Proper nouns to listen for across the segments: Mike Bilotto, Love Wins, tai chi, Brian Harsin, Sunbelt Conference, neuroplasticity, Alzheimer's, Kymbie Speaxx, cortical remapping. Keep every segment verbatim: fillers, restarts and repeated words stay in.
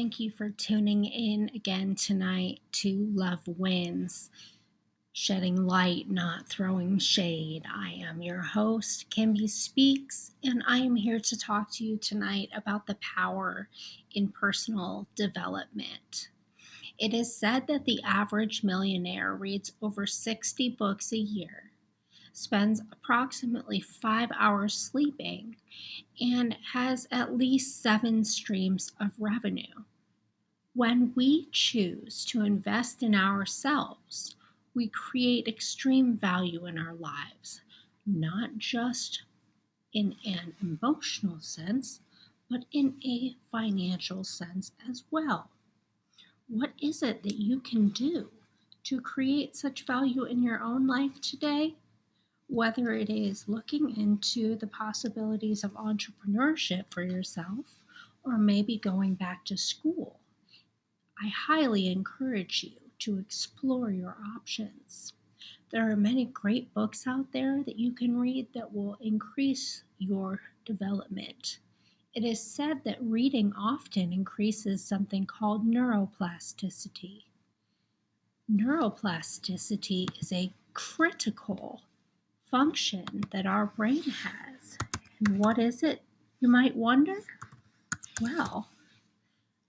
Thank you for tuning in again tonight to Love Wins, shedding light, not throwing shade. I am your host, Kymbie Speaxx, and I am here to talk to you tonight about the power in personal development. It is said that the average millionaire reads over sixty books a year, spends approximately five hours sleeping, and has at least seven streams of revenue. When we choose to invest in ourselves, we create extreme value in our lives, not just in an emotional sense, but in a financial sense as well. What is it that you can do to create such value in your own life today? Whether it is looking into the possibilities of entrepreneurship for yourself, or maybe going back to school, I highly encourage you to explore your options. There are many great books out there that you can read that will increase your development. It is said that reading often increases something called neuroplasticity. Neuroplasticity is a critical function that our brain has. And what is it, you might wonder? Well,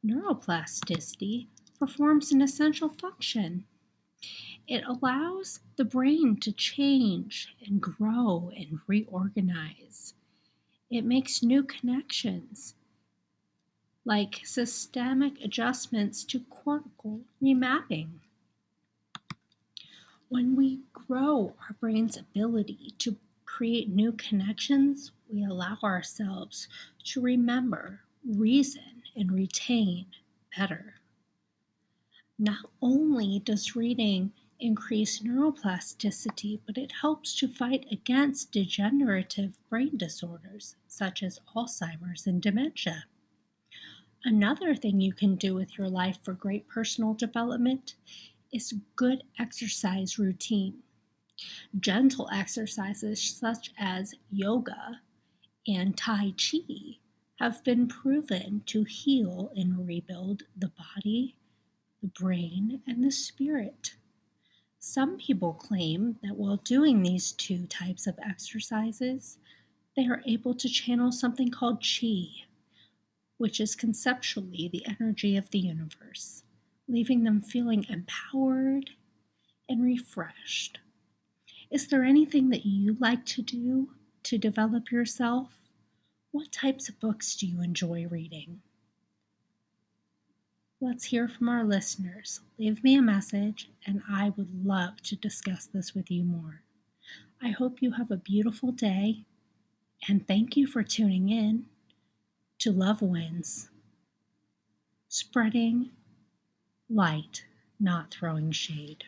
neuroplasticity performs an essential function. It allows the brain to change and grow and reorganize. It makes new connections, like systemic adjustments to cortical remapping. When we grow our brain's ability to create new connections, we allow ourselves to remember, reason, and retain better. Not only does reading increase neuroplasticity, but it helps to fight against degenerative brain disorders such as Alzheimer's and dementia. Another thing you can do with your life for great personal development is good exercise routine. Gentle exercises such as yoga and tai chi have been proven to heal and rebuild the body, the brain, and the spirit. Some people claim that while doing these two types of exercises, they are able to channel something called chi, which is conceptually the energy of the universe, leaving them feeling empowered and refreshed. Is there anything that you like to do to develop yourself? What types of books do you enjoy reading? Let's hear from our listeners. Leave me a message, and I would love to discuss this with you more. I hope you have a beautiful day, and thank you for tuning in to Love Wins, spreading light, not throwing shade.